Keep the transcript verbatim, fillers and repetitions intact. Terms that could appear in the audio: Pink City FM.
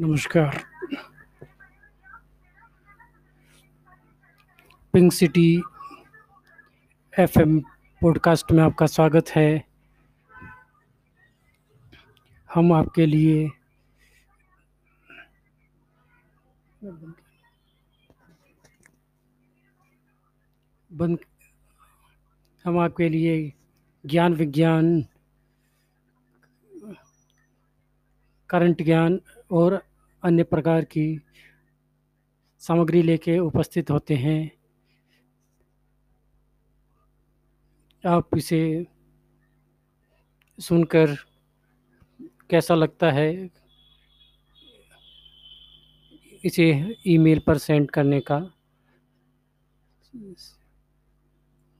नमस्कार। Pink city FM podcast में आपका स्वागत है। हम आपके लिए बन हम आपके लिए ज्ञान विज्ञान, करंट ज्ञान और अन्य प्रकार की सामग्री लेके उपस्थित होते हैं। आप इसे सुनकर कैसा लगता है, इसे ईमेल पर सेंड करने का